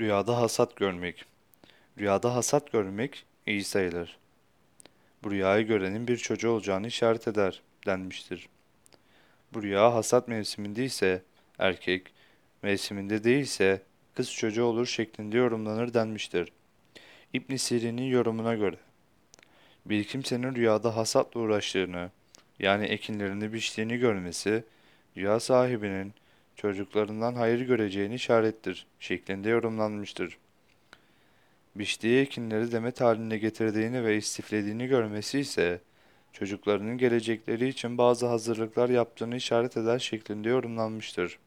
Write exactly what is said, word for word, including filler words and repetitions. Rüyada hasat görmek. Rüyada hasat görmek iyi sayılır. Bu rüyayı görenin bir çocuğu olacağını işaret eder denmiştir. Bu rüya hasat mevsiminde ise erkek, mevsiminde değilse kız çocuğu olur şeklinde yorumlanır denmiştir. İbn-i Sirin'in yorumuna göre, bir kimsenin rüyada hasatla uğraştığını, yani ekinlerini biçtiğini görmesi, rüya sahibinin çocuklarından hayır göreceğini işarettir şeklinde yorumlanmıştır. Biçtiği ekinleri demet haline getirdiğini ve istiflediğini görmesi ise, çocuklarının gelecekleri için bazı hazırlıklar yaptığını işaret eder şeklinde yorumlanmıştır.